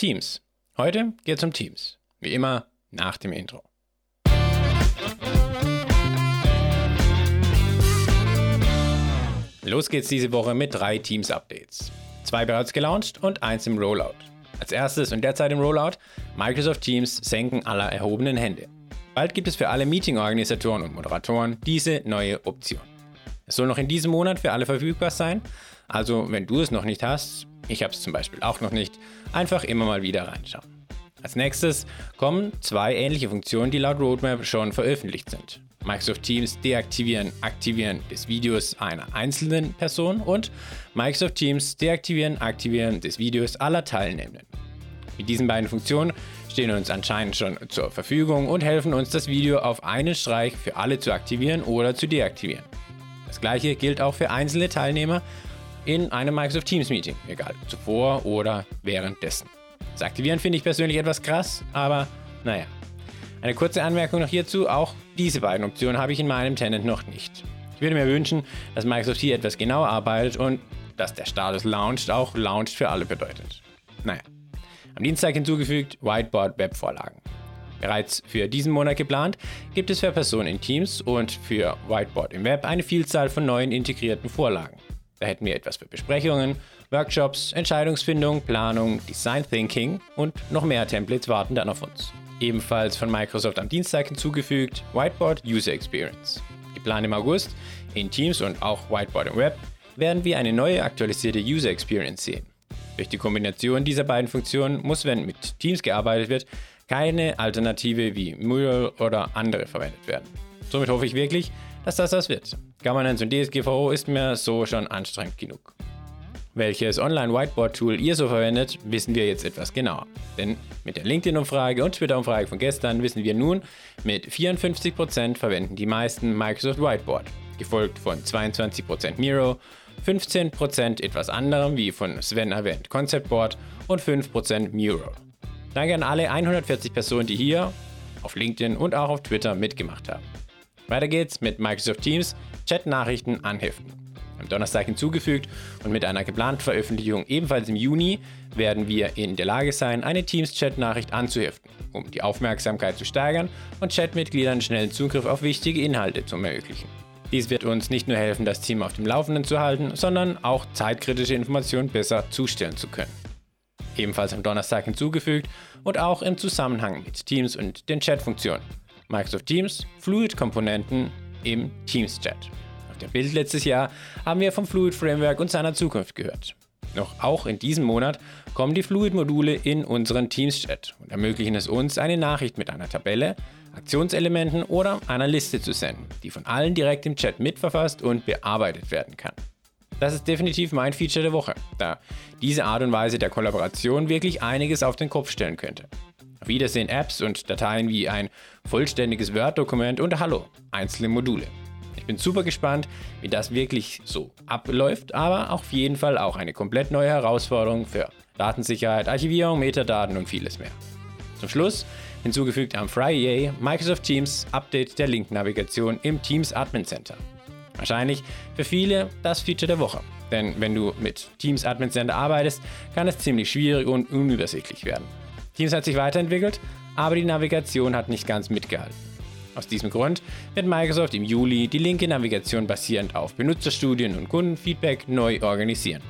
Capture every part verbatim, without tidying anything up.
Teams. Heute geht's um Teams. Wie immer nach dem Intro. Los geht's diese Woche mit drei Teams-Updates. Zwei bereits gelauncht und eins im Rollout. Als erstes und derzeit im Rollout, Microsoft Teams senken aller erhobenen Hände. Bald gibt es für alle Meeting-Organisatoren und Moderatoren diese neue Option. Es soll noch in diesem Monat für alle verfügbar sein, also wenn du es noch nicht hast, ich habe es zum Beispiel auch noch nicht, einfach immer mal wieder reinschauen. Als nächstes kommen zwei ähnliche Funktionen, die laut Roadmap schon veröffentlicht sind. Microsoft Teams deaktivieren, aktivieren des Videos einer einzelnen Person und Microsoft Teams deaktivieren, aktivieren des Videos aller Teilnehmenden. Mit diesen beiden Funktionen stehen uns anscheinend schon zur Verfügung und helfen uns, das Video auf einen Streich für alle zu aktivieren oder zu deaktivieren. Das gleiche gilt auch für einzelne Teilnehmer in einem Microsoft Teams Meeting, egal zuvor oder währenddessen. Das Aktivieren finde ich persönlich etwas krass, aber naja. Eine kurze Anmerkung noch hierzu, auch diese beiden Optionen habe ich in meinem Tenant noch nicht. Ich würde mir wünschen, dass Microsoft hier etwas genauer arbeitet und dass der Status Launched auch Launched für alle bedeutet. Naja, am Dienstag hinzugefügt Whiteboard Webvorlagen. Bereits für diesen Monat geplant, gibt es für Personen in Teams und für Whiteboard im Web eine Vielzahl von neuen integrierten Vorlagen. Da hätten wir etwas für Besprechungen, Workshops, Entscheidungsfindung, Planung, Design Thinking und noch mehr Templates warten dann auf uns. Ebenfalls von Microsoft am Dienstag hinzugefügt, Whiteboard User Experience. Geplant im August, in Teams und auch Whiteboard im Web, werden wir eine neue aktualisierte User Experience sehen. Durch die Kombination dieser beiden Funktionen muss, wenn mit Teams gearbeitet wird, keine Alternative wie Mural oder andere verwendet werden. Somit hoffe ich wirklich, dass das das wird. Governance und D S G V O ist mir so schon anstrengend genug. Welches Online-Whiteboard-Tool ihr so verwendet, wissen wir jetzt etwas genauer. Denn mit der LinkedIn-Umfrage und Twitter-Umfrage von gestern wissen wir nun, mit vierundfünfzig Prozent verwenden die meisten Microsoft Whiteboard, gefolgt von zweiundzwanzig Prozent Miro, fünfzehn Prozent etwas anderem, wie von Sven erwähnt, Conceptboard und fünf Prozent Mural. Danke an alle hundertvierzig Personen, die hier, auf LinkedIn und auch auf Twitter mitgemacht haben. Weiter geht's mit Microsoft Teams, Chat-Nachrichten anheften. Am Donnerstag hinzugefügt und mit einer geplanten Veröffentlichung ebenfalls im Juni werden wir in der Lage sein, eine Teams-Chat-Nachricht anzuheften, um die Aufmerksamkeit zu steigern und Chatmitgliedern schnellen Zugriff auf wichtige Inhalte zu ermöglichen. Dies wird uns nicht nur helfen, das Team auf dem Laufenden zu halten, sondern auch zeitkritische Informationen besser zustellen zu können. Ebenfalls am Donnerstag hinzugefügt und auch im Zusammenhang mit Teams und den Chat-Funktionen. Microsoft Teams, Fluid-Komponenten im Teams-Chat. Auf der Bild letztes Jahr haben wir vom Fluid Framework und seiner Zukunft gehört. Noch auch in diesem Monat kommen die Fluid-Module in unseren Teams-Chat und ermöglichen es uns, eine Nachricht mit einer Tabelle, Aktionselementen oder einer Liste zu senden, die von allen direkt im Chat mitverfasst und bearbeitet werden kann. Das ist definitiv mein Feature der Woche, da diese Art und Weise der Kollaboration wirklich einiges auf den Kopf stellen könnte. Auf Wiedersehen Apps und Dateien wie ein vollständiges Word-Dokument und hallo, einzelne Module. Ich bin super gespannt, wie das wirklich so abläuft, aber auf jeden Fall auch eine komplett neue Herausforderung für Datensicherheit, Archivierung, Metadaten und vieles mehr. Zum Schluss hinzugefügt am Friday Microsoft Teams Update der Link-Navigation im Teams Admin Center. Wahrscheinlich für viele das Feature der Woche, denn wenn du mit Teams Admin Center arbeitest, kann es ziemlich schwierig und unübersichtlich werden. Teams hat sich weiterentwickelt, aber die Navigation hat nicht ganz mitgehalten. Aus diesem Grund wird Microsoft im Juli die linke Navigation basierend auf Benutzerstudien und Kundenfeedback neu organisieren.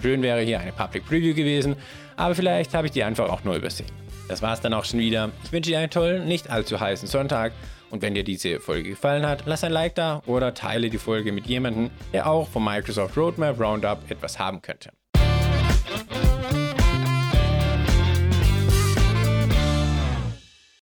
Schön wäre hier eine Public Preview gewesen, aber vielleicht habe ich die einfach auch nur übersehen. Das war's dann auch schon wieder. Ich wünsche dir einen tollen, nicht allzu heißen Sonntag. Und wenn dir diese Folge gefallen hat, lass ein Like da oder teile die Folge mit jemandem, der auch vom Microsoft Roadmap Roundup etwas haben könnte.